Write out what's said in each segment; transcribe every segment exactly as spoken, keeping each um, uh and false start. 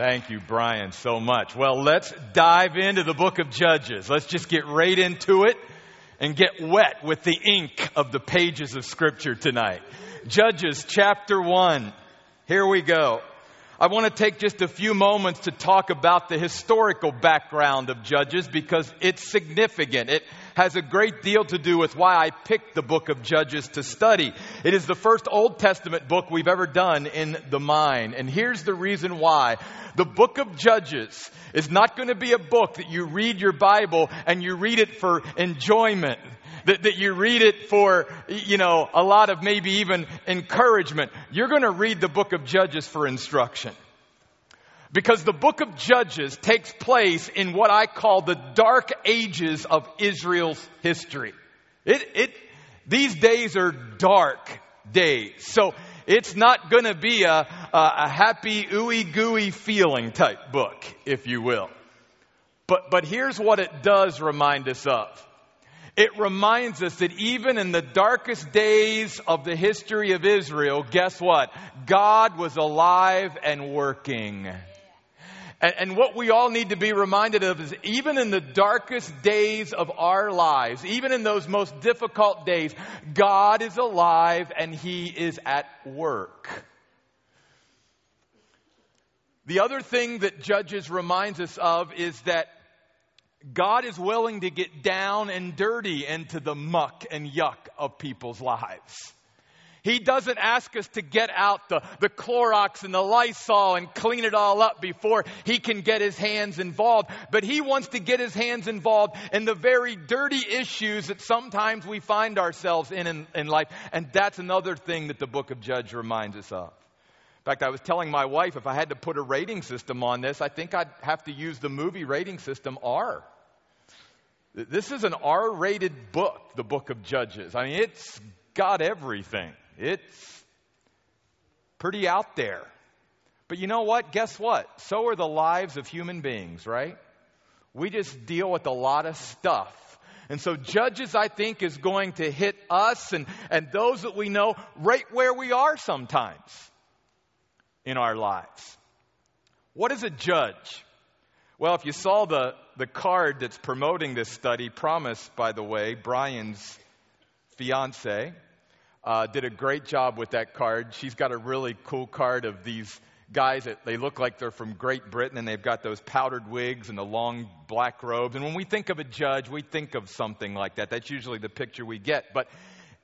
Thank you, Brian, so much. Well, let's dive into the book of Judges. Let's just get right into it and get wet with the ink of the pages of Scripture tonight. Judges chapter one. Here we go. I want to take just a few moments to talk about the historical background of Judges because it's significant. It has a great deal to do with why I picked the book of Judges to study. It is the first Old Testament book we've ever done in the mine. And here's the reason why. The book of Judges is not going to be a book that you read your Bible and you read it for enjoyment. That, that you read it for, you know, a lot of maybe even encouragement. You're going to read the book of Judges for instruction. Because the book of Judges takes place in what I call the dark ages of Israel's history. It, it, these days are dark days. So it's not going to be a, a, a happy, ooey-gooey feeling type book, if you will. But, but here's what it does remind us of. It reminds us that even in the darkest days of the history of Israel, guess what? God was alive and working. And what we all need to be reminded of is even in the darkest days of our lives, even in those most difficult days, God is alive and He is at work. The other thing that Judges reminds us of is that God is willing to get down and dirty into the muck and yuck of people's lives. He doesn't ask us to get out the, the Clorox and the Lysol and clean it all up before He can get His hands involved. But He wants to get His hands involved in the very dirty issues that sometimes we find ourselves in in, in life. And that's another thing that the book of Judges reminds us of. In fact, I was telling my wife if I had to put a rating system on this, I think I'd have to use the movie rating system R. This is an R-rated book, the book of Judges. I mean, it's got everything. It's pretty out there. But you know what? Guess what? So are the lives of human beings, right? We just deal with a lot of stuff. And so Judges, I think, is going to hit us and, and those that we know right where we are sometimes in our lives. What is a judge? Well, if you saw the, the card that's promoting this study, Promise, by the way, Brian's fiance uh, did a great job with that card. She's got a really cool card of these guys that they look like they're from Great Britain, and they've got those powdered wigs and the long black robes. And when we think of a judge, we think of something like that. That's usually the picture we get. But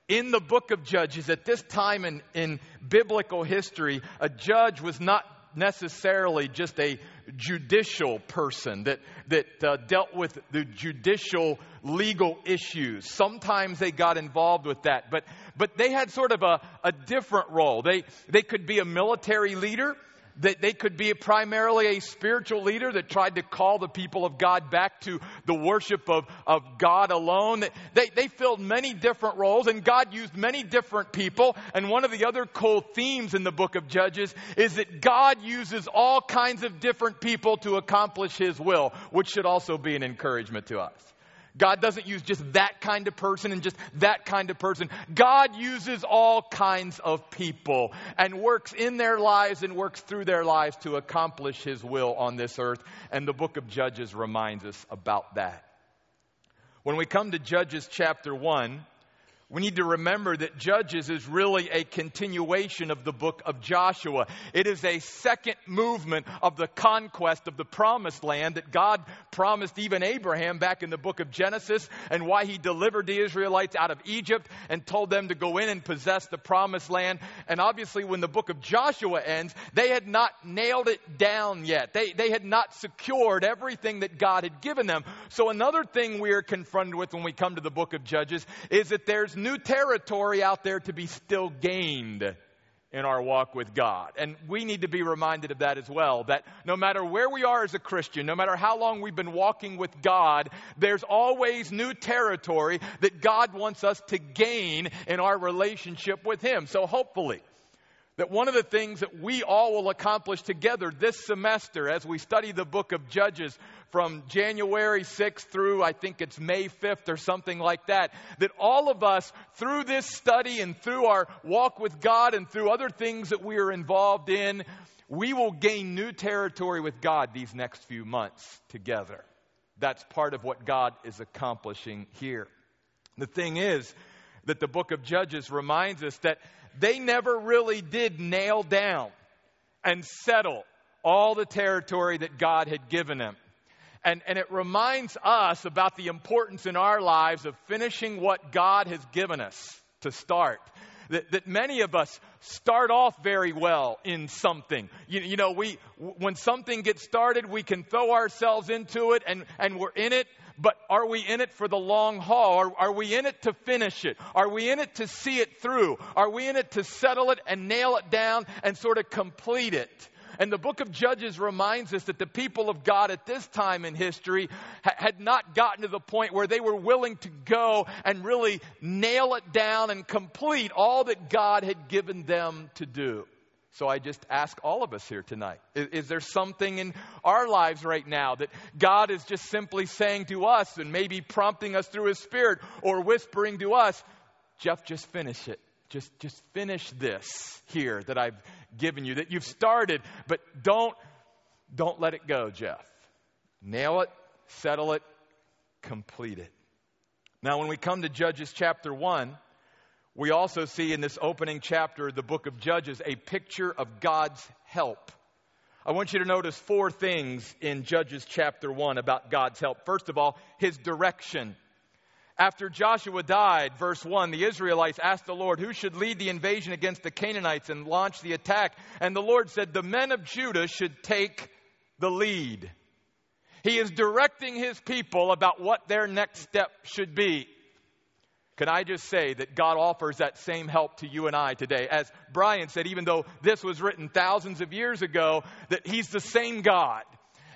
in the book of Judges, at this time in, in biblical history, a judge was not necessarily just a judicial person that that uh, dealt with the judicial legal issues. Sometimes they got involved with that, but but they had sort of a, a different role. They they could be a military leader. That they could be primarily a spiritual leader that tried to call the people of God back to the worship of, of God alone. They, they filled many different roles, and God used many different people. And one of the other cool themes in the book of Judges is that God uses all kinds of different people to accomplish His will, which should also be an encouragement to us. God doesn't use just that kind of person and just that kind of person. God uses all kinds of people and works in their lives and works through their lives to accomplish His will on this earth. And the book of Judges reminds us about that. When we come to Judges chapter one, we need to remember that Judges is really a continuation of the book of Joshua. It is a second movement of the conquest of the promised land that God promised even Abraham back in the book of Genesis, and why He delivered the Israelites out of Egypt and told them to go in and possess the promised land. And obviously when the book of Joshua ends, they had not nailed it down yet. They, they had not secured everything that God had given them. So another thing we are confronted with when we come to the book of Judges is that there's new territory out there to be still gained in our walk with God. And we need to be reminded of that as well, that no matter where we are as a Christian, no matter how long we've been walking with God, there's always new territory that God wants us to gain in our relationship with Him. So hopefully that one of the things that we all will accomplish together this semester as we study the book of Judges from January sixth through, I think it's May fifth or something like that, that all of us through this study and through our walk with God and through other things that we are involved in, we will gain new territory with God these next few months together. That's part of what God is accomplishing here. The thing is that the book of Judges reminds us that they never really did nail down and settle all the territory that God had given them. And, and it reminds us about the importance in our lives of finishing what God has given us to start. That, that many of us start off very well in something. You, you know, we when something gets started, we can throw ourselves into it and, and we're in it. But are we in it for the long haul? Are, are we in it to finish it? Are we in it to see it through? Are we in it to settle it and nail it down and sort of complete it? And the book of Judges reminds us that the people of God at this time in history ha- had not gotten to the point where they were willing to go and really nail it down and complete all that God had given them to do. So I just ask all of us here tonight, is, is there something in our lives right now that God is just simply saying to us and maybe prompting us through His Spirit or whispering to us, Jeff, just finish it. Just just finish this here that I've given you, that you've started, but don't, don't let it go, Jeff. Nail it, settle it, complete it. Now, when we come to Judges chapter one, we also see in this opening chapter of the book of Judges a picture of God's help. I want you to notice four things in Judges chapter one about God's help. First of all, His direction. After Joshua died, verse one, the Israelites asked the Lord who should lead the invasion against the Canaanites and launch the attack. And the Lord said, the men of Judah should take the lead. He is directing His people about what their next step should be. Can I just say that God offers that same help to you and I today? As Brian said, even though this was written thousands of years ago, that He's the same God.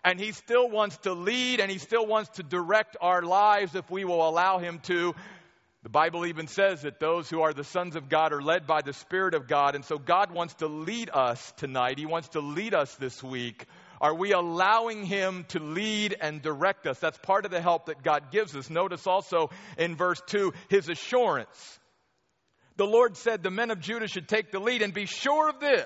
And He still wants to lead, and He still wants to direct our lives if we will allow Him to. The Bible even says that those who are the sons of God are led by the Spirit of God. And so God wants to lead us tonight. He wants to lead us this week. Are we allowing Him to lead and direct us? That's part of the help that God gives us. Notice also in verse two, His assurance. The Lord said the men of Judah should take the lead, and be sure of this.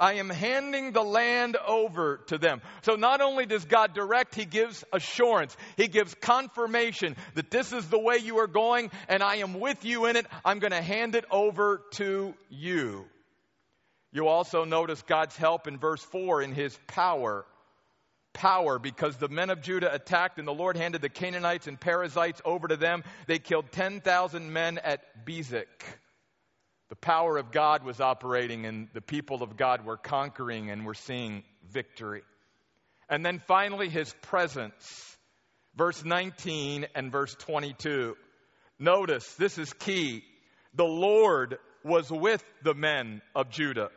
I am handing the land over to them. So not only does God direct, He gives assurance. He gives confirmation that this is the way you are going, and I am with you in it. I'm going to hand it over to you. You also notice God's help in verse four in His power. Power, because the men of Judah attacked, and the Lord handed the Canaanites and Perizzites over to them. They killed ten thousand men at Bezek. The power of God was operating, and the people of God were conquering, and were seeing victory. And then finally, His presence. Verse nineteen and verse twenty-two. Notice, this is key. The Lord was with the men of Judah.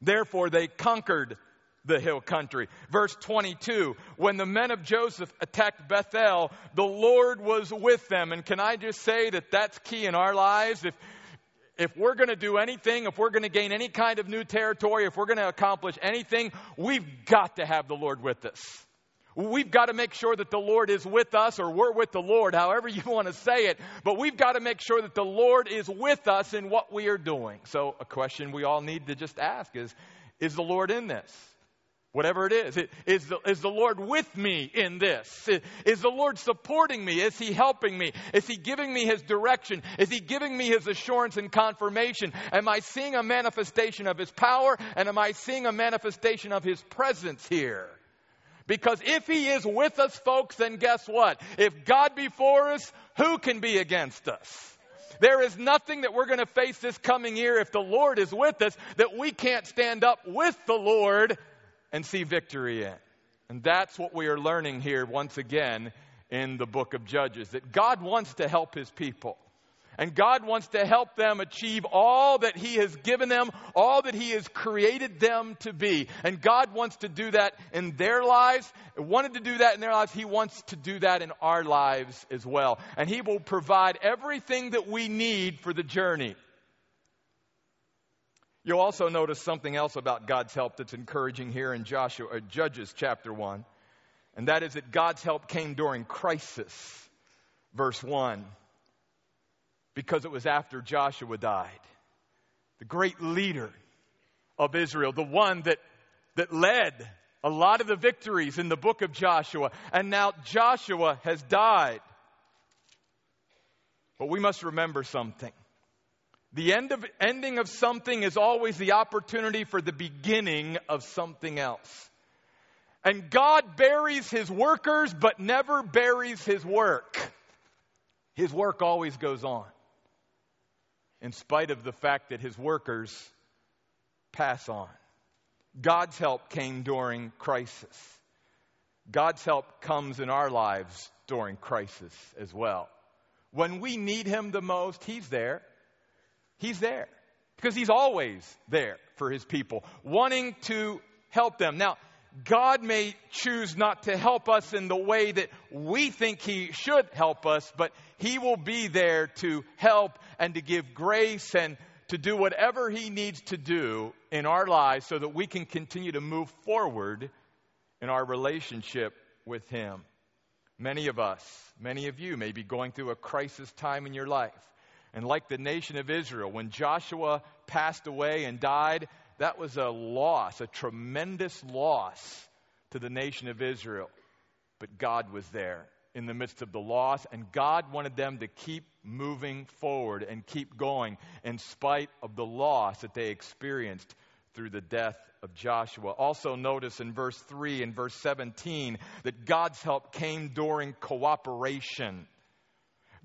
Therefore, they conquered the hill country. Verse twenty-two, when the men of Joseph attacked Bethel, the Lord was with them. And can I just say that that's key in our lives? If If we're going to do anything, if we're going to gain any kind of new territory, if we're going to accomplish anything, we've got to have the Lord with us. We've got to make sure that the Lord is with us, or we're with the Lord, however you want to say it. But we've got to make sure that the Lord is with us in what we are doing. So a question we all need to just ask is, is the Lord in this? Whatever it is, is the, is the Lord with me in this? Is the Lord supporting me? Is He helping me? Is He giving me His direction? Is He giving me His assurance and confirmation? Am I seeing a manifestation of His power? And am I seeing a manifestation of His presence here? Because if He is with us, folks, then guess what? If God be for us, who can be against us? There is nothing that we're going to face this coming year, if the Lord is with us, that we can't stand up with the Lord and see victory in. And that's what we are learning here once again in the book of Judges. That God wants to help His people. And God wants to help them achieve all that He has given them, all that He has created them to be. And God wants to do that in their lives. He wanted to do that in their lives. He wants to do that in our lives as well. And He will provide everything that we need for the journey. You'll also notice something else about God's help that's encouraging here in Joshua, or Judges chapter one. And that is that God's help came during crisis, verse one. Because it was after Joshua died. The great leader of Israel, the one that that led a lot of the victories in the book of Joshua. And now Joshua has died. But we must remember something. The end of, ending of something is always the opportunity for the beginning of something else. And God buries his workers, but never buries his work. His work always goes on, in spite of the fact that his workers pass on. God's help came during crisis. God's help comes in our lives during crisis as well. When we need him the most, he's there. He's there. Because he's always there for his people, wanting to help them. Now, God may choose not to help us in the way that we think he should help us, but he will be there to help and to give grace and to do whatever he needs to do in our lives so that we can continue to move forward in our relationship with him. Many of us, many of you may be going through a crisis time in your life. And like the nation of Israel, when Joshua passed away and died, that was a loss, a tremendous loss to the nation of Israel. But God was there in the midst of the loss, and God wanted them to keep moving forward and keep going in spite of the loss that they experienced through the death of Joshua. Also notice in verse three and verse seventeen that God's help came during cooperation.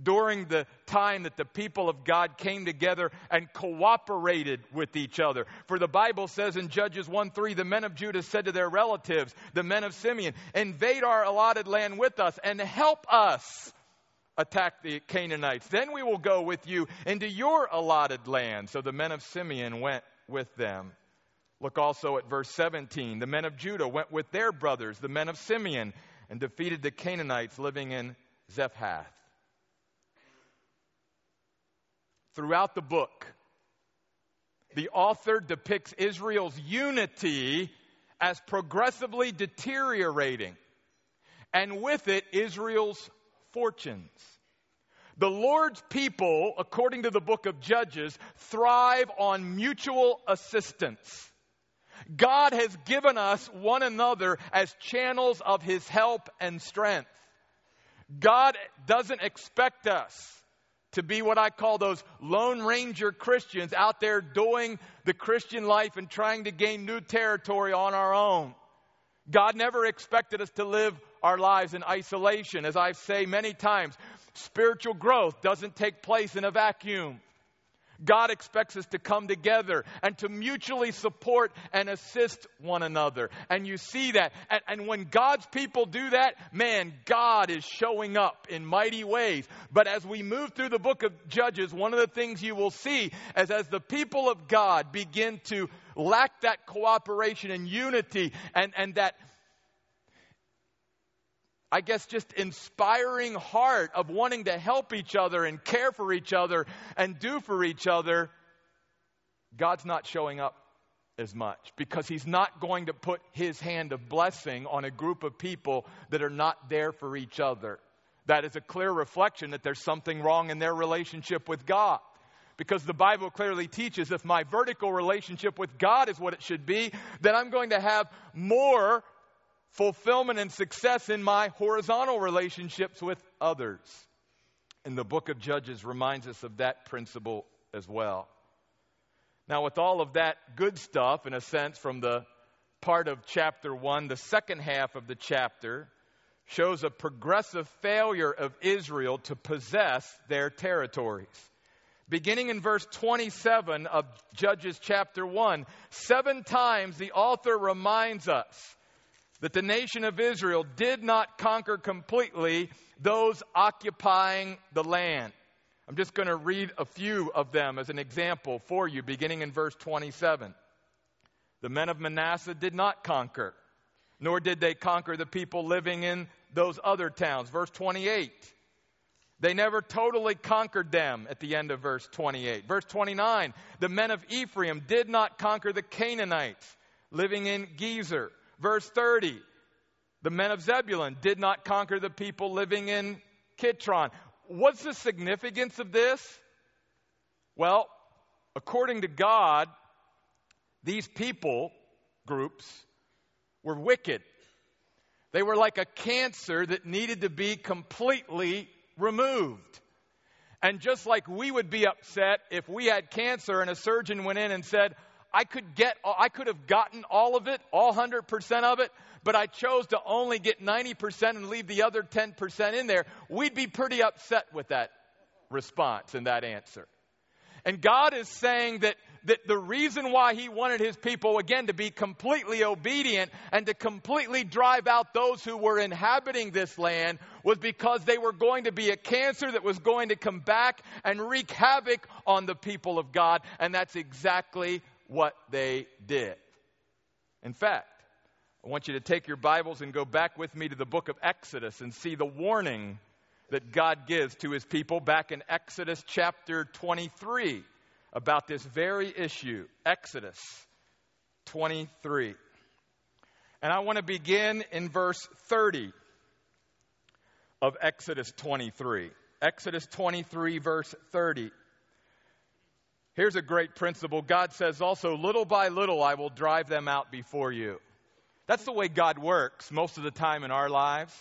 During the time that the people of God came together and cooperated with each other. For the Bible says in Judges one three, the men of Judah said to their relatives, the men of Simeon, invade our allotted land with us and help us attack the Canaanites. Then we will go with you into your allotted land. So the men of Simeon went with them. Look also at verse seventeen. The men of Judah went with their brothers, the men of Simeon, and defeated the Canaanites living in Zephath. Throughout the book, the author depicts Israel's unity as progressively deteriorating, and with it, Israel's fortunes. The Lord's people, according to the book of Judges, thrive on mutual assistance. God has given us one another as channels of his help and strength. God doesn't expect us to be what I call those Lone Ranger Christians out there doing the Christian life and trying to gain new territory on our own. God never expected us to live our lives in isolation. As I say many times, spiritual growth doesn't take place in a vacuum. God expects us to come together and to mutually support and assist one another. And you see that. And, and when God's people do that, man, God is showing up in mighty ways. But as we move through the book of Judges, one of the things you will see is as the people of God begin to lack that cooperation and unity and, and that, I guess, just inspiring heart of wanting to help each other and care for each other and do for each other, God's not showing up as much because he's not going to put his hand of blessing on a group of people that are not there for each other. That is a clear reflection that there's something wrong in their relationship with God. Because the Bible clearly teaches if my vertical relationship with God is what it should be, then I'm going to have more fulfillment and success in my horizontal relationships with others. And the book of Judges reminds us of that principle as well. Now, with all of that good stuff, in a sense, from the part of chapter one, the second half of the chapter shows a progressive failure of Israel to possess their territories. Beginning in verse twenty-seven of Judges chapter one, seven times the author reminds us that the nation of Israel did not conquer completely those occupying the land. I'm just going to read a few of them as an example for you, beginning in verse twenty-seven. The men of Manasseh did not conquer, nor did they conquer the people living in those other towns. Verse twenty-eight, they never totally conquered them at the end of verse twenty-eight. Verse twenty-nine, the men of Ephraim did not conquer the Canaanites living in Gezer. Verse thirty, the men of Zebulun did not conquer the people living in Kitron. What's the significance of this? Well, according to God, these people groups were wicked. They were like a cancer that needed to be completely removed. And just like we would be upset if we had cancer and a surgeon went in and said, I could get, I could have gotten all of it, all one hundred percent of it, but I chose to only get ninety percent and leave the other ten percent in there. We'd be pretty upset with that response and that answer. And God is saying that, that the reason why he wanted his people, again, to be completely obedient and to completely drive out those who were inhabiting this land was because they were going to be a cancer that was going to come back and wreak havoc on the people of God. And that's exactly what they did. In fact, I want you to take your Bibles and go back with me to the book of Exodus and see the warning that God gives to his people back in Exodus chapter twenty-three about this very issue. Exodus twenty-three. And I want to begin in verse thirty of Exodus twenty-three. Exodus twenty-three, verse thirty. Here's a great principle. God says also, little by little I will drive them out before you. That's the way God works most of the time in our lives.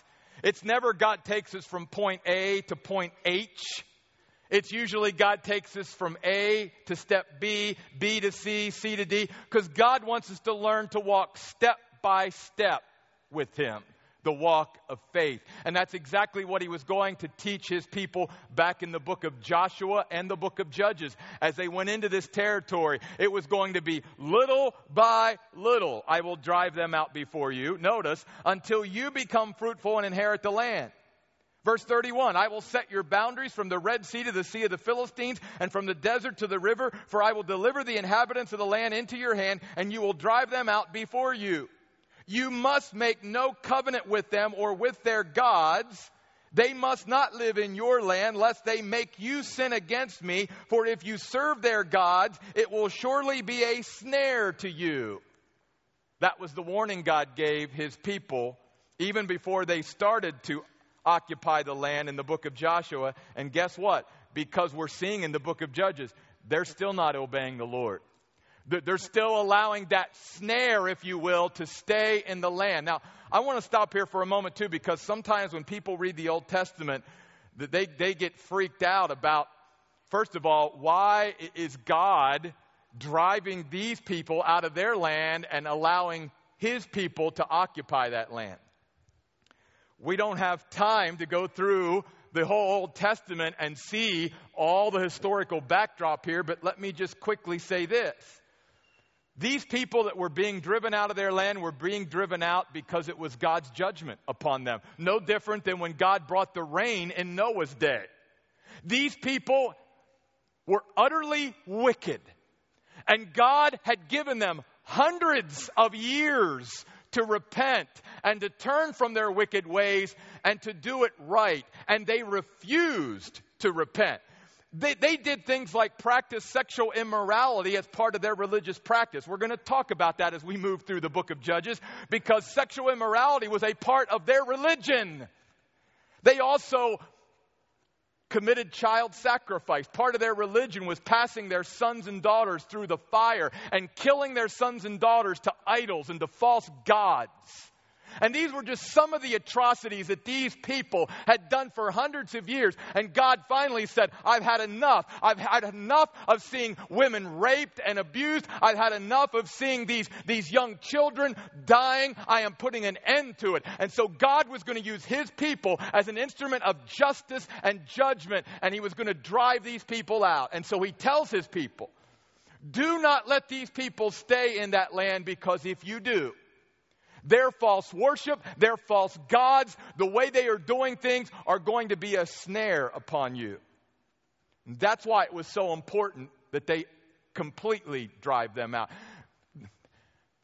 It's never God takes us from point A to point H. It's usually God takes us from A to step B, B to C, C to D, because God wants us to learn to walk step by step with him, the walk of faith. And that's exactly what he was going to teach his people back in the book of Joshua and the book of Judges. As they went into this territory, it was going to be little by little, I will drive them out before you, notice, until you become fruitful and inherit the land. Verse thirty-one, I will set your boundaries from the Red Sea to the Sea of the Philistines and from the desert to the river, for I will deliver the inhabitants of the land into your hand, and you will drive them out before you. You must make no covenant with them or with their gods. They must not live in your land, lest they make you sin against me. For if you serve their gods, it will surely be a snare to you. That was the warning God gave his people even before they started to occupy the land in the book of Joshua. And guess what? Because we're seeing in the book of Judges, they're still not obeying the Lord. They're still allowing that snare, if you will, to stay in the land. Now, I want to stop here for a moment, too, because sometimes when people read the Old Testament, they, they get freaked out about, first of all, why is God driving these people out of their land and allowing his people to occupy that land? We don't have time to go through the whole Old Testament and see all the historical backdrop here, but let me just quickly say this. These people that were being driven out of their land were being driven out because it was God's judgment upon them. No different than when God brought the rain in Noah's day. These people were utterly wicked, and God had given them hundreds of years to repent and to turn from their wicked ways and to do it right. And they refused to repent. They, they did things like practice sexual immorality as part of their religious practice. We're going to talk about that as we move through the book of Judges, because sexual immorality was a part of their religion. They also committed child sacrifice. Part of their religion was passing their sons and daughters through the fire and killing their sons and daughters to idols and to false gods. And these were just some of the atrocities that these people had done for hundreds of years. And God finally said, I've had enough. I've had enough of seeing women raped and abused. I've had enough of seeing these, these young children dying. I am putting an end to it. And so God was going to use his people as an instrument of justice and judgment. And he was going to drive these people out. And so he tells his people, do not let these people stay in that land, because if you do, their false worship, their false gods, the way they are doing things are going to be a snare upon you. And that's why it was so important that they completely drive them out.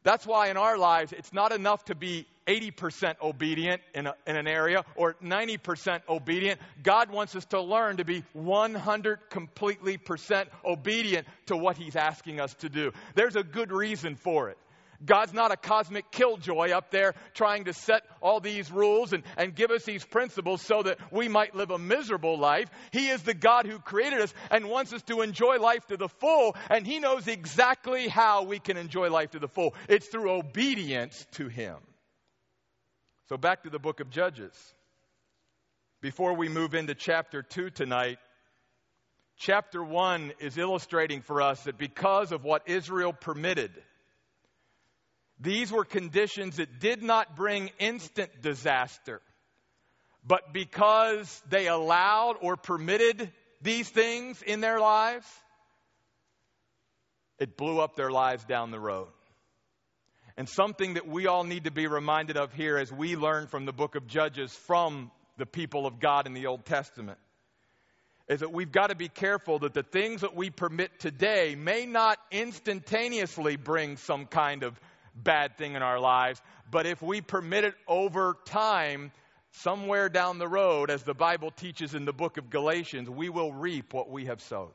That's why in our lives, it's not enough to be eighty percent obedient in, a, in an area or ninety percent obedient. God wants us to learn to be one hundred completely percent obedient to what he's asking us to do. There's a good reason for it. God's not a cosmic killjoy up there trying to set all these rules and, and give us these principles so that we might live a miserable life. He is the God who created us and wants us to enjoy life to the full, and he knows exactly how we can enjoy life to the full. It's through obedience to him. So back to the book of Judges. Before we move into chapter two tonight, chapter one is illustrating for us that because of what Israel permitted, these were conditions that did not bring instant disaster. But because they allowed or permitted these things in their lives, it blew up their lives down the road. And something that we all need to be reminded of here as we learn from the book of Judges from the people of God in the Old Testament is that we've got to be careful that the things that we permit today may not instantaneously bring some kind of bad thing in our lives, but if we permit it over time, somewhere down the road, as the Bible teaches in the book of Galatians, we will reap what we have sowed.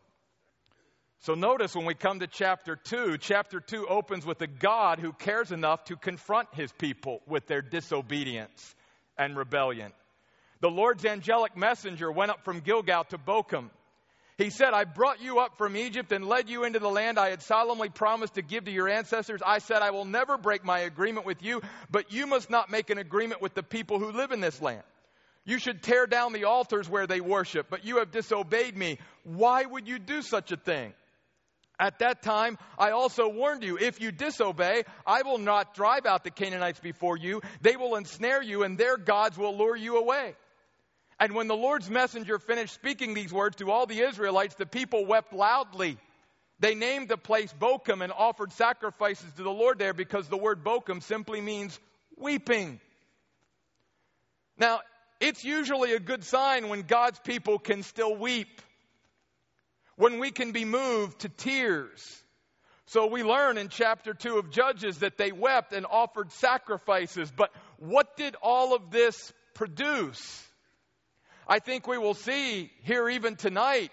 So notice when we come to chapter two, chapter two opens with a God who cares enough to confront his people with their disobedience and rebellion. The Lord's angelic messenger went up from Gilgal to Bochum. He said, I brought you up from Egypt and led you into the land I had solemnly promised to give to your ancestors. I said, I will never break my agreement with you, but you must not make an agreement with the people who live in this land. You should tear down the altars where they worship, but you have disobeyed me. Why would you do such a thing? At that time, I also warned you, if you disobey, I will not drive out the Canaanites before you. They will ensnare you, and their gods will lure you away. And when the Lord's messenger finished speaking these words to all the Israelites, the people wept loudly. They named the place Bochum and offered sacrifices to the Lord there because the word Bochum simply means weeping. Now, it's usually a good sign when God's people can still weep, when we can be moved to tears. So we learn in chapter two of Judges that they wept and offered sacrifices. But what did all of this produce? I think we will see here even tonight,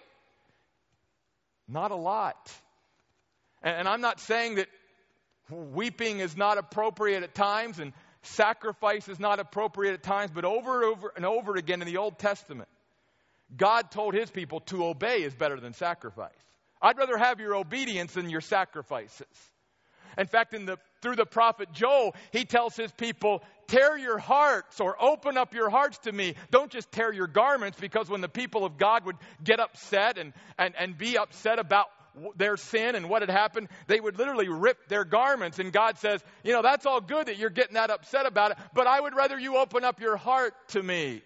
not a lot. And I'm not saying that weeping is not appropriate at times and sacrifice is not appropriate at times, but over and over and over again in the Old Testament, God told his people to obey is better than sacrifice. I'd rather have your obedience than your sacrifices. In fact, in the, through the prophet Joel, he tells his people, tear your hearts or open up your hearts to me. Don't just tear your garments, because when the people of God would get upset and, and, and be upset about their sin and what had happened, they would literally rip their garments. And God says, you know, that's all good that you're getting that upset about it, but I would rather you open up your heart to me.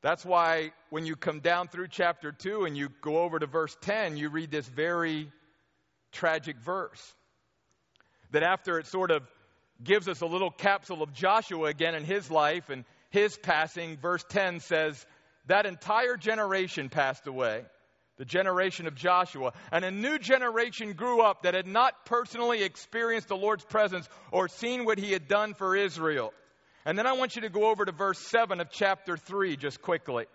That's why when you come down through chapter two and you go over to verse ten, you read this very tragic verse. That after it sort of gives us a little capsule of Joshua again in his life and his passing, verse ten says, that entire generation passed away, the generation of Joshua, and a new generation grew up that had not personally experienced the Lord's presence or seen what he had done for Israel. And then I want you to go over to verse seven of chapter three just quickly.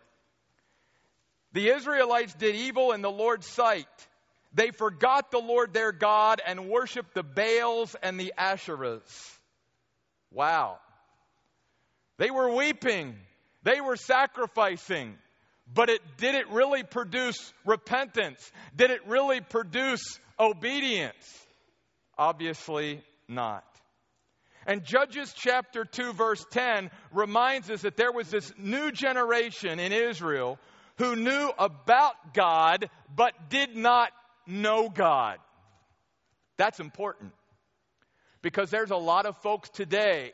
The Israelites did evil in the Lord's sight. They forgot the Lord their God and worshiped the Baals and the Asherahs. Wow. They were weeping. They were sacrificing. But it did it really produce repentance? Did it really produce obedience? Obviously not. And Judges chapter two verse ten reminds us that there was this new generation in Israel who knew about God but did not know God. That's important, because there's a lot of folks today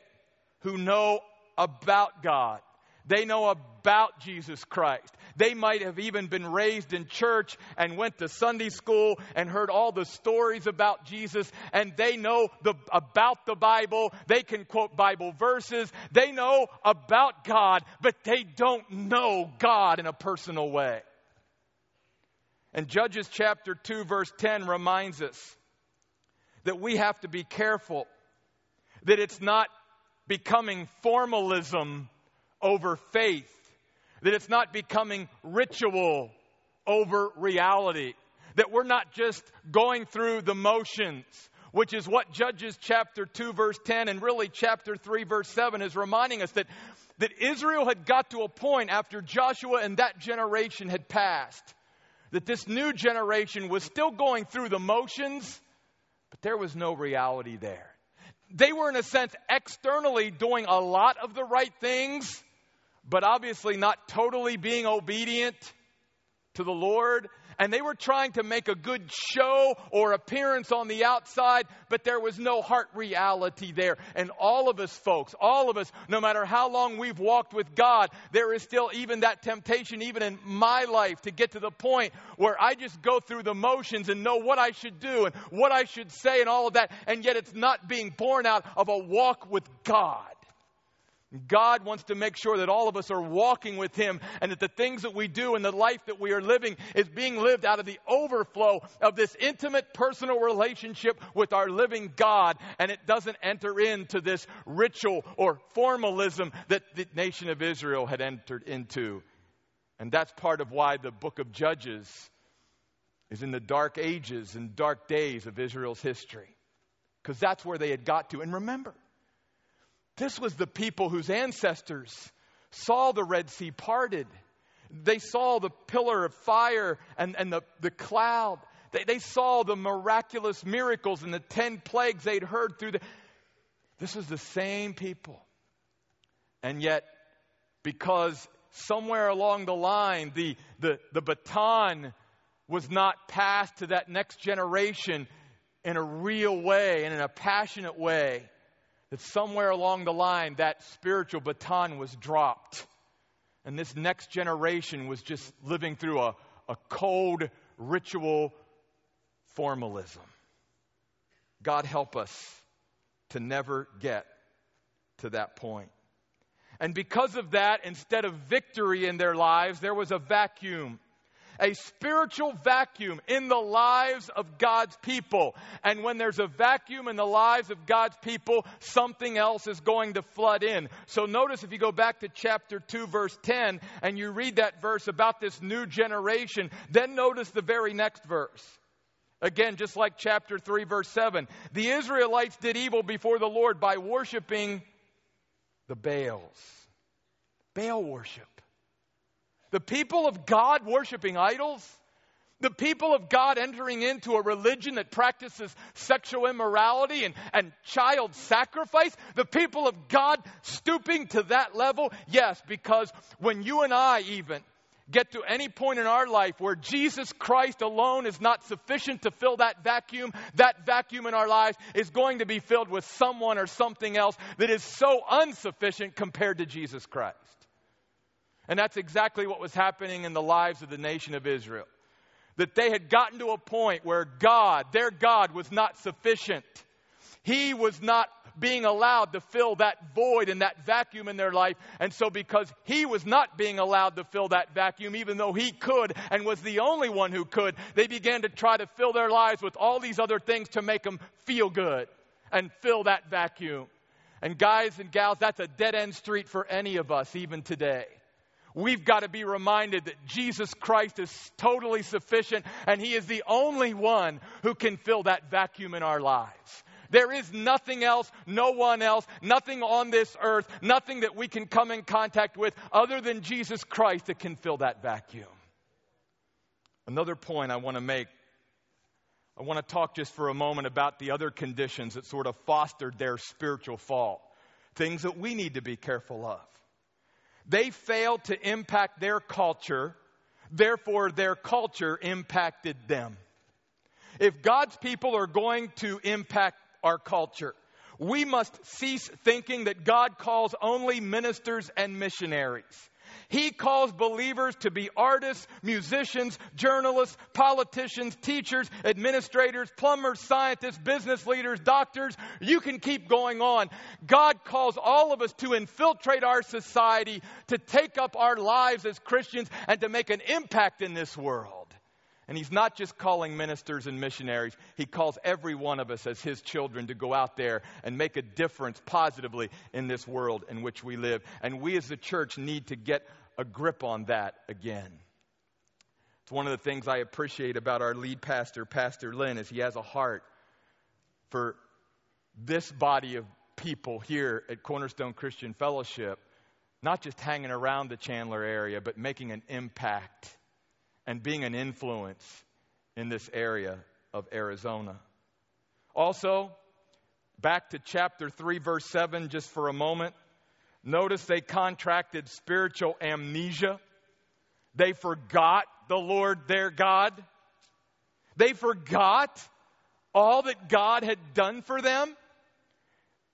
who know about God. They know about Jesus Christ. They might have even been raised in church and went to Sunday school and heard all the stories about Jesus, and they know the, about the Bible. They can quote Bible verses. They know about God, but they don't know God in a personal way. And Judges chapter two verse ten reminds us that we have to be careful that it's not becoming formalism over faith, that it's not becoming ritual over reality, that we're not just going through the motions, which is what Judges chapter two verse ten and really chapter three verse seven is reminding us, that, that Israel had got to a point after Joshua and that generation had passed, that this new generation was still going through the motions, but there was no reality there. They were, in a sense, externally doing a lot of the right things, but obviously not totally being obedient to the Lord. And they were trying to make a good show or appearance on the outside, but there was no heart reality there. And all of us, folks, all of us, no matter how long we've walked with God, there is still even that temptation, even in my life, to get to the point where I just go through the motions and know what I should do and what I should say and all of that, and yet it's not being born out of a walk with God. God wants to make sure that all of us are walking with Him and that the things that we do and the life that we are living is being lived out of the overflow of this intimate personal relationship with our living God, and it doesn't enter into this ritual or formalism that the nation of Israel had entered into. And that's part of why the book of Judges is in the dark ages and dark days of Israel's history, because that's where they had got to. And remember, this was the people whose ancestors saw the Red Sea parted. They saw the pillar of fire and, and the, the cloud. They, they saw the miraculous miracles and the ten plagues they'd heard through the... This was the same people. And yet, because somewhere along the line, the, the, the baton was not passed to that next generation in a real way and in a passionate way, that somewhere along the line, that spiritual baton was dropped. And this next generation was just living through a, a cold ritual formalism. God help us to never get to that point. And because of that, instead of victory in their lives, there was a vacuum. A spiritual vacuum in the lives of God's people. And when there's a vacuum in the lives of God's people, something else is going to flood in. So notice if you go back to chapter two, verse ten, and you read that verse about this new generation, then notice the very next verse. Again, just like chapter three, verse seven. The Israelites did evil before the Lord by worshiping the Baals. Baal worship. The people of God worshiping idols, the people of God entering into a religion that practices sexual immorality and, and child sacrifice, the people of God stooping to that level. Yes, because when you and I even get to any point in our life where Jesus Christ alone is not sufficient to fill that vacuum, that vacuum in our lives is going to be filled with someone or something else that is so insufficient compared to Jesus Christ. And that's exactly what was happening in the lives of the nation of Israel. That they had gotten to a point where God, their God, was not sufficient. He was not being allowed to fill that void and that vacuum in their life. And so because He was not being allowed to fill that vacuum, even though He could and was the only one who could, they began to try to fill their lives with all these other things to make them feel good and fill that vacuum. And guys and gals, that's a dead-end street for any of us, even today. We've got to be reminded that Jesus Christ is totally sufficient and He is the only one who can fill that vacuum in our lives. There is nothing else, no one else, nothing on this earth, nothing that we can come in contact with other than Jesus Christ that can fill that vacuum. Another point I want to make, I want to talk just for a moment about the other conditions that sort of fostered their spiritual fall, things that we need to be careful of. They failed to impact their culture, therefore their culture impacted them. If God's people are going to impact our culture, we must cease thinking that God calls only ministers and missionaries. He calls believers to be artists, musicians, journalists, politicians, teachers, administrators, plumbers, scientists, business leaders, doctors. You can keep going on. God calls all of us to infiltrate our society, to take up our lives as Christians, and to make an impact in this world. And He's not just calling ministers and missionaries. He calls every one of us as His children to go out there and make a difference positively in this world in which we live. And we as the church need to get a grip on that again. It's one of the things I appreciate about our lead pastor, Pastor Lynn, is he has a heart for this body of people here at Cornerstone Christian Fellowship, not just hanging around the Chandler area, but making an impact and being an influence in this area of Arizona. Also, back to chapter three, verse seven, just for a moment. Notice they contracted spiritual amnesia. They forgot the Lord their God. They forgot all that God had done for them.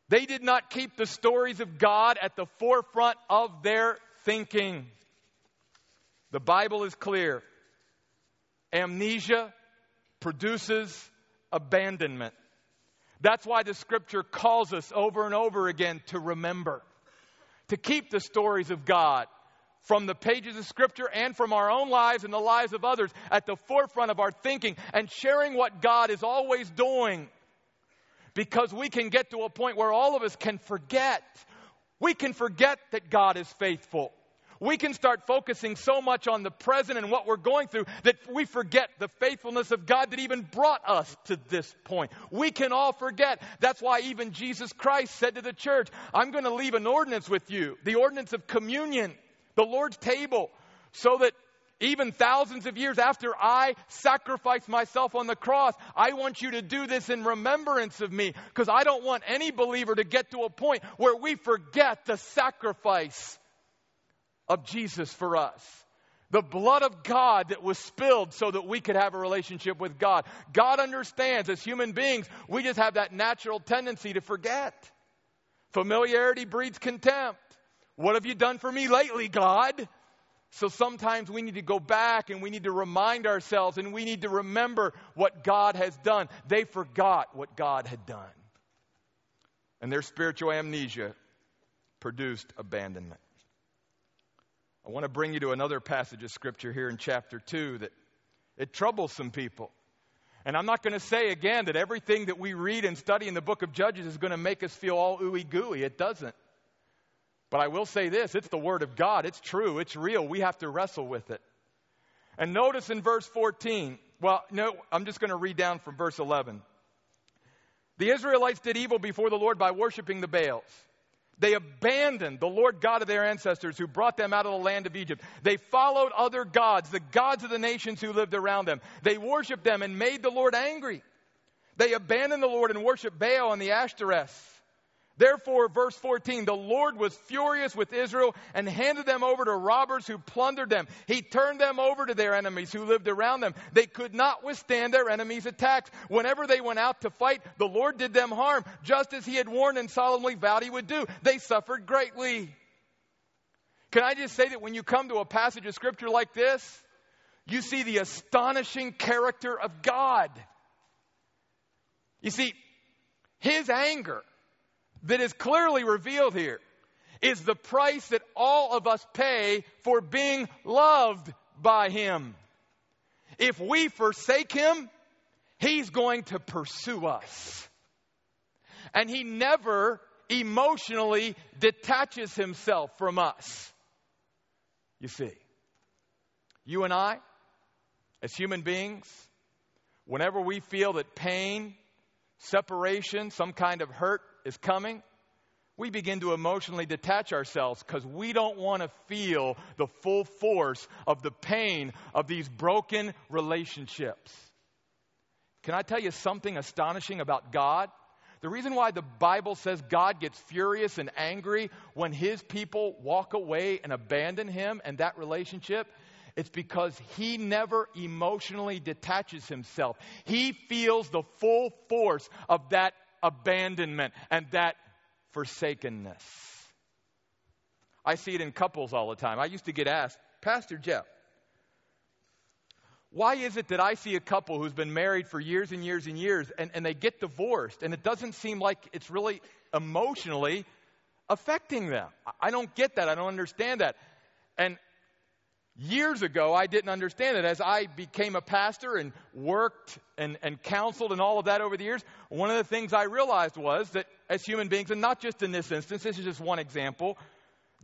They did not keep the stories of God at the forefront of their thinking. The Bible is clear. Amnesia produces abandonment. That's why the Scripture calls us over and over again to remember, to keep the stories of God from the pages of Scripture and from our own lives and the lives of others at the forefront of our thinking and sharing what God is always doing, because we can get to a point where all of us can forget. We can forget that God is faithful. We can start focusing so much on the present and what we're going through that we forget the faithfulness of God that even brought us to this point. We can all forget. That's why even Jesus Christ said to the church, I'm going to leave an ordinance with you, the ordinance of communion, the Lord's table, so that even thousands of years after I sacrificed myself on the cross, I want you to do this in remembrance of me, because I don't want any believer to get to a point where we forget the sacrifice of Jesus for us. The blood of God that was spilled so that we could have a relationship with God. God understands, as human beings, we just have that natural tendency to forget. Familiarity breeds contempt. What have you done for me lately, God? So sometimes we need to go back and we need to remind ourselves and we need to remember what God has done. They forgot what God had done. And their spiritual amnesia produced abandonment. I want to bring you to another passage of Scripture here in chapter two that it troubles some people. And I'm not going to say again that everything that we read and study in the book of Judges is going to make us feel all ooey-gooey. It doesn't. But I will say this, it's the Word of God. It's true. It's real. We have to wrestle with it. And notice in verse fourteen, well, no, I'm just going to read down from verse eleven. The Israelites did evil before the Lord by worshiping the Baals. They abandoned the Lord God of their ancestors who brought them out of the land of Egypt. They followed other gods, the gods of the nations who lived around them. They worshiped them and made the Lord angry. They abandoned the Lord and worshiped Baal and the Ashtoreth. Therefore, verse fourteen, the Lord was furious with Israel and handed them over to robbers who plundered them. He turned them over to their enemies who lived around them. They could not withstand their enemies' attacks. Whenever they went out to fight, the Lord did them harm, just as he had warned and solemnly vowed he would do. They suffered greatly. Can I just say that when you come to a passage of Scripture like this, you see the astonishing character of God. You see, his anger that is clearly revealed here is the price that all of us pay for being loved by him. If we forsake him, he's going to pursue us. And he never emotionally detaches himself from us. You see, you and I, as human beings, whenever we feel that pain, separation, some kind of hurt is coming, we begin to emotionally detach ourselves because we don't want to feel the full force of the pain of these broken relationships. Can I tell you something astonishing about God? The reason why the Bible says God gets furious and angry when his people walk away and abandon him and that relationship, it's because he never emotionally detaches himself. He feels the full force of that abandonment and that forsakenness. I see it in couples all the time. I used to get asked, Pastor Jeff, why is it that I see a couple who's been married for years and years and years and, and they get divorced and it doesn't seem like it's really emotionally affecting them? I don't get that. I don't understand that. And years ago, I didn't understand it. As I became a pastor and worked and, and counseled and all of that over the years, one of the things I realized was that as human beings, and not just in this instance, this is just one example,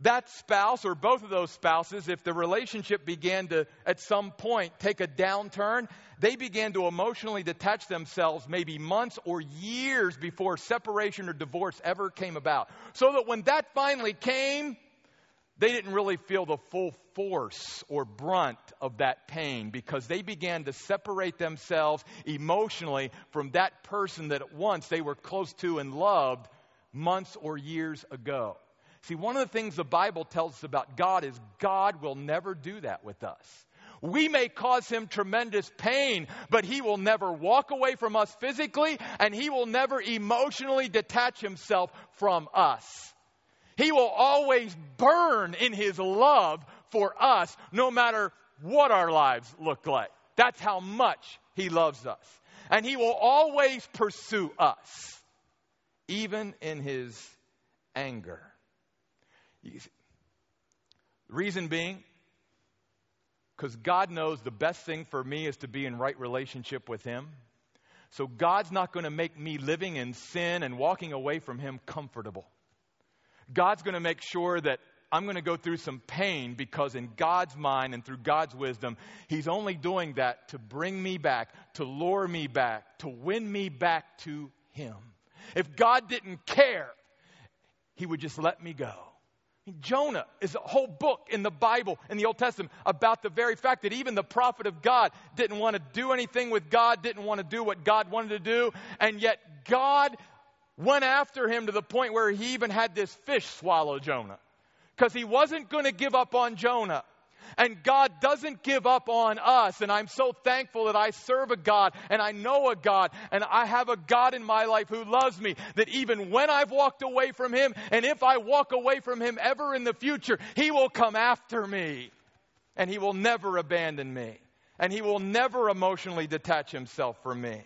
that spouse or both of those spouses, if the relationship began to, at some point, take a downturn, they began to emotionally detach themselves maybe months or years before separation or divorce ever came about. So that when that finally came, they didn't really feel the full force or brunt of that pain because they began to separate themselves emotionally from that person that at once they were close to and loved months or years ago. See, one of the things the Bible tells us about God is God will never do that with us. We may cause him tremendous pain, but he will never walk away from us physically, and he will never emotionally detach himself from us. He will always burn in his love for us, no matter what our lives look like. That's how much he loves us. And he will always pursue us, even in his anger. The reason being, because God knows the best thing for me is to be in right relationship with him. So God's not going to make me living in sin and walking away from him comfortable. God's going to make sure that I'm going to go through some pain because in God's mind and through God's wisdom, he's only doing that to bring me back, to lure me back, to win me back to him. If God didn't care, he would just let me go. Jonah is a whole book in the Bible, in the Old Testament, about the very fact that even the prophet of God didn't want to do anything with God, didn't want to do what God wanted to do, and yet God went after him to the point where he even had this fish swallow Jonah. Because he wasn't going to give up on Jonah. And God doesn't give up on us. And I'm so thankful that I serve a God and I know a God and I have a God in my life who loves me. That even when I've walked away from him, and if I walk away from him ever in the future, he will come after me. And he will never abandon me. And he will never emotionally detach himself from me.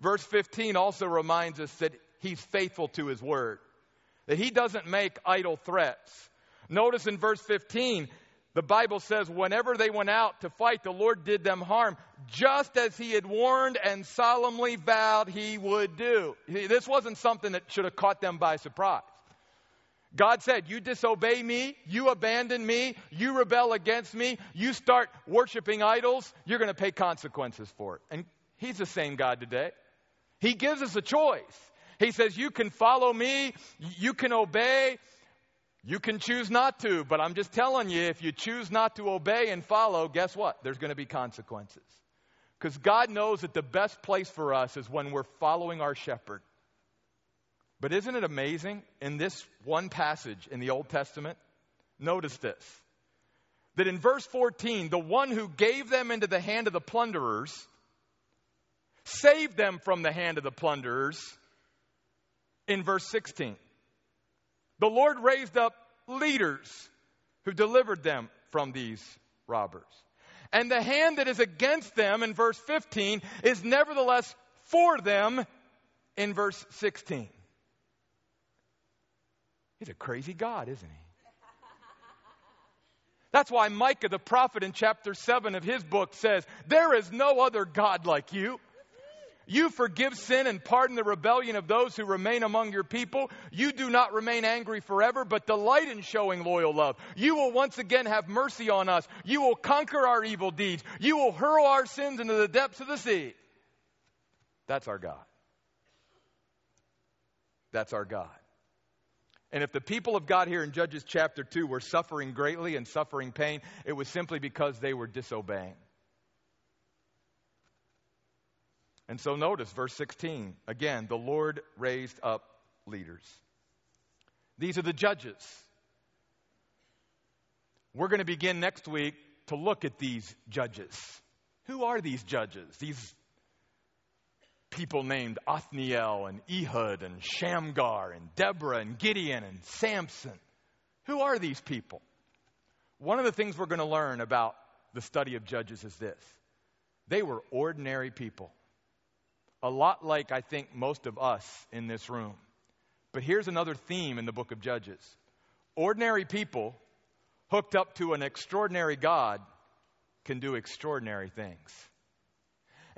Verse fifteen also reminds us that he's faithful to his word, that he doesn't make idle threats. Notice in verse fifteen, the Bible says, whenever they went out to fight, the Lord did them harm, just as he had warned and solemnly vowed he would do. This wasn't something that should have caught them by surprise. God said, you disobey me, you abandon me, you rebel against me, you start worshiping idols, you're going to pay consequences for it. And he's the same God today. He gives us a choice. He says, you can follow me, you can obey, you can choose not to. But I'm just telling you, if you choose not to obey and follow, guess what? There's going to be consequences. Because God knows that the best place for us is when we're following our shepherd. But isn't it amazing? In this one passage in the Old Testament, notice this. That in verse fourteen, the one who gave them into the hand of the plunderers saved them from the hand of the plunderers. In verse sixteen, the Lord raised up leaders who delivered them from these robbers. And the hand that is against them in verse fifteen is nevertheless for them in verse sixteen. He's a crazy God, isn't he? That's why Micah the prophet in chapter seven of his book says, there is no other God like you. You forgive sin and pardon the rebellion of those who remain among your people. You do not remain angry forever, but delight in showing loyal love. You will once again have mercy on us. You will conquer our evil deeds. You will hurl our sins into the depths of the sea. That's our God. That's our God. And if the people of God here in Judges chapter two were suffering greatly and suffering pain, it was simply because they were disobeying. And so notice verse sixteen. Again, the Lord raised up leaders. These are the judges. We're going to begin next week to look at these judges. Who are these judges? These people named Othniel and Ehud and Shamgar and Deborah and Gideon and Samson. Who are these people? One of the things we're going to learn about the study of Judges is this. They were ordinary people. A lot like, I think, most of us in this room. But here's another theme in the book of Judges. Ordinary people hooked up to an extraordinary God can do extraordinary things.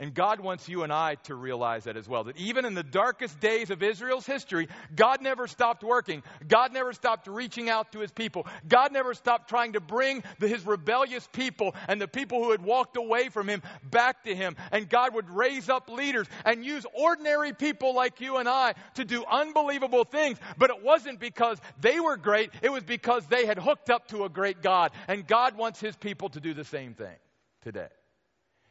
And God wants you and I to realize that as well, that even in the darkest days of Israel's history, God never stopped working. God never stopped reaching out to his people. God never stopped trying to bring the, his rebellious people and the people who had walked away from him back to him. And God would raise up leaders and use ordinary people like you and I to do unbelievable things. But it wasn't because they were great. It was because they had hooked up to a great God. And God wants his people to do the same thing today.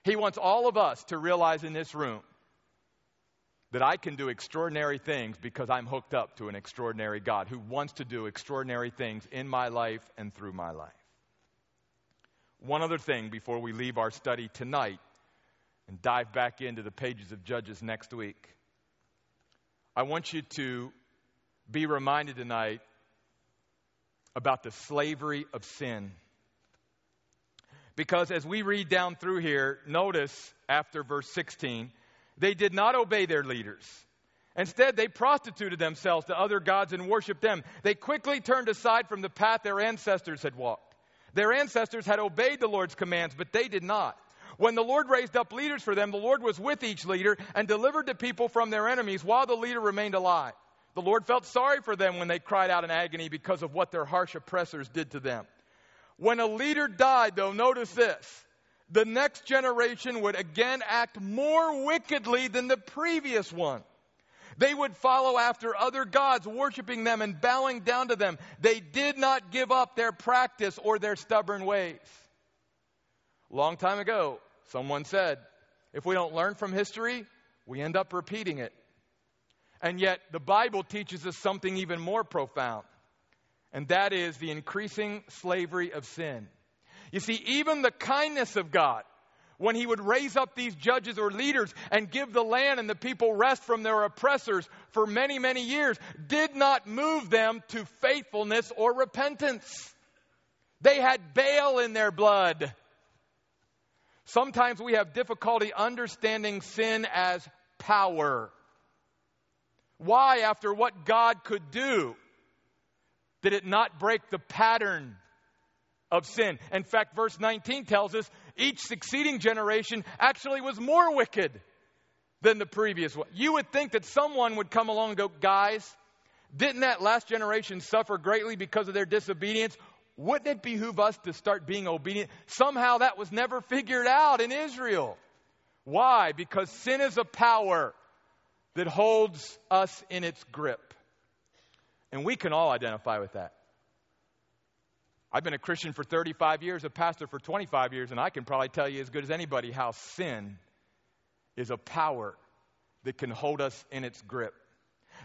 He wants all of us to realize in this room that I can do extraordinary things because I'm hooked up to an extraordinary God who wants to do extraordinary things in my life and through my life. One other thing before we leave our study tonight and dive back into the pages of Judges next week. I want you to be reminded tonight about the slavery of sin. Because as we read down through here, notice after verse sixteen, they did not obey their leaders. Instead, they prostituted themselves to other gods and worshiped them. They quickly turned aside from the path their ancestors had walked. Their ancestors had obeyed the Lord's commands, but they did not. When the Lord raised up leaders for them, the Lord was with each leader and delivered the people from their enemies while the leader remained alive. The Lord felt sorry for them when they cried out in agony because of what their harsh oppressors did to them. When a leader died, though, notice this, the next generation would again act more wickedly than the previous one. They would follow after other gods, worshiping them and bowing down to them. They did not give up their practice or their stubborn ways. Long time ago, someone said, if we don't learn from history, we end up repeating it. And yet, the Bible teaches us something even more profound. And that is the increasing slavery of sin. You see, even the kindness of God, when he would raise up these judges or leaders and give the land and the people rest from their oppressors for many, many years, did not move them to faithfulness or repentance. They had Baal in their blood. Sometimes we have difficulty understanding sin as power. Why, after what God could do, did it not break the pattern of sin? In fact, verse nineteen tells us each succeeding generation actually was more wicked than the previous one. You would think that someone would come along and go, guys, didn't that last generation suffer greatly because of their disobedience? Wouldn't it behoove us to start being obedient? Somehow that was never figured out in Israel. Why? Because sin is a power that holds us in its grip. And we can all identify with that. I've been a Christian for thirty-five years, a pastor for twenty-five years, and I can probably tell you as good as anybody how sin is a power that can hold us in its grip.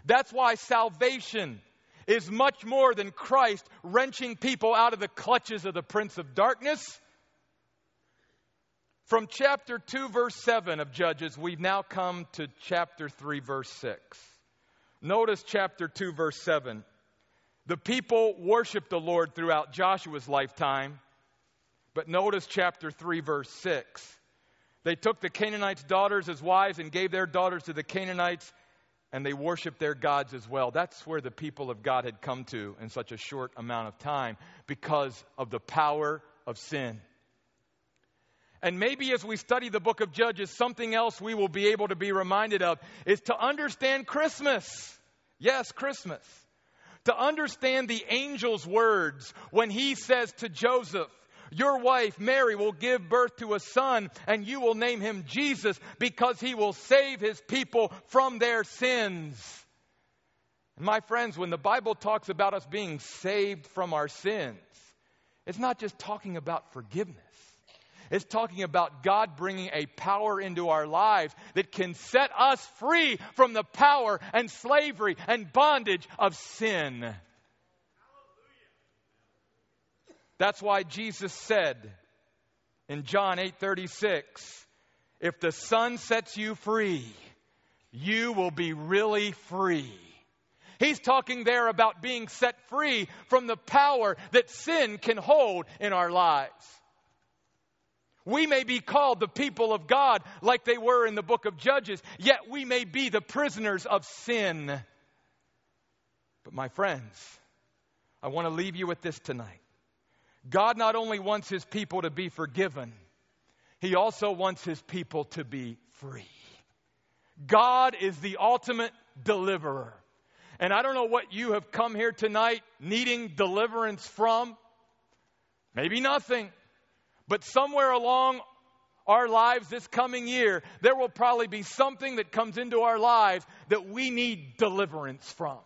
That's why salvation is much more than Christ wrenching people out of the clutches of the Prince of Darkness. From chapter two, verse seven of Judges, we've now come to chapter three, verse six. Notice chapter two, verse seven. The people worshiped the Lord throughout Joshua's lifetime. But notice chapter three, verse six. They took the Canaanites' daughters as wives and gave their daughters to the Canaanites, and they worshiped their gods as well. That's where the people of God had come to in such a short amount of time because of the power of sin. And maybe as we study the book of Judges, something else we will be able to be reminded of is to understand Christmas. Yes, Christmas. To understand the angel's words when he says to Joseph, your wife Mary will give birth to a son and you will name him Jesus because he will save his people from their sins. And my friends, when the Bible talks about us being saved from our sins, it's not just talking about forgiveness. It's talking about God bringing a power into our lives that can set us free from the power and slavery and bondage of sin. Hallelujah. That's why Jesus said in John eight thirty-six, if the Son sets you free, you will be really free. He's talking there about being set free from the power that sin can hold in our lives. We may be called the people of God like they were in the book of Judges, yet we may be the prisoners of sin. But my friends, I want to leave you with this tonight. God not only wants his people to be forgiven, he also wants his people to be free. God is the ultimate deliverer. And I don't know what you have come here tonight needing deliverance from. Maybe nothing. But somewhere along our lives this coming year, there will probably be something that comes into our lives that we need deliverance from.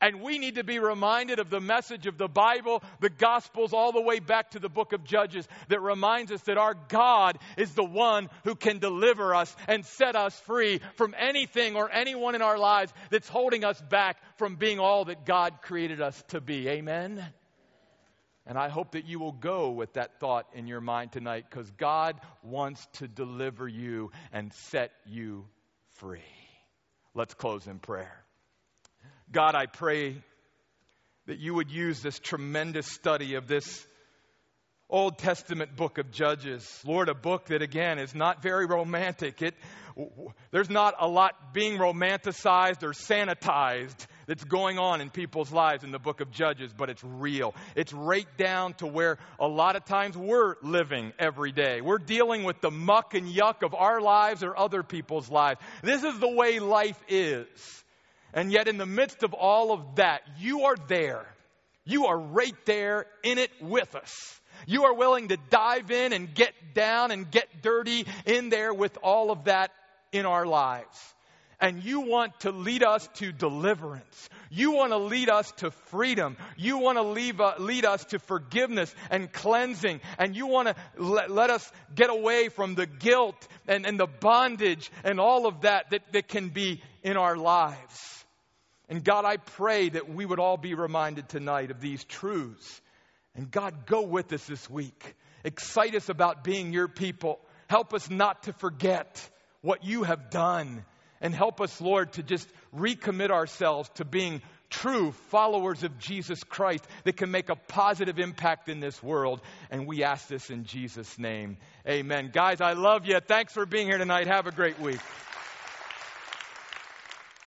And we need to be reminded of the message of the Bible, the Gospels, all the way back to the book of Judges, that reminds us that our God is the one who can deliver us and set us free from anything or anyone in our lives that's holding us back from being all that God created us to be. Amen? And I hope that you will go with that thought in your mind tonight, because God wants to deliver you and set you free. Let's close in prayer. God, I pray that you would use this tremendous study of this Old Testament book of Judges. Lord, a book that, again, is not very romantic. It, there's not a lot being romanticized or sanitized that's going on in people's lives in the book of Judges, but it's real. It's right down to where a lot of times we're living every day. We're dealing with the muck and yuck of our lives or other people's lives. This is the way life is. And yet in the midst of all of that, you are there. You are right there in it with us. You are willing to dive in and get down and get dirty in there with all of that in our lives. And you want to lead us to deliverance. You want to lead us to freedom. You want to leave, uh, lead us to forgiveness and cleansing. And you want to let, let us get away from the guilt and, and the bondage and all of that, that that can be in our lives. And God, I pray that we would all be reminded tonight of these truths. And God, go with us this week. Excite us about being your people. Help us not to forget what you have done. And help us, Lord, to just recommit ourselves to being true followers of Jesus Christ that can make a positive impact in this world. And we ask this in Jesus' name. Amen. Guys, I love you. Thanks for being here tonight. Have a great week.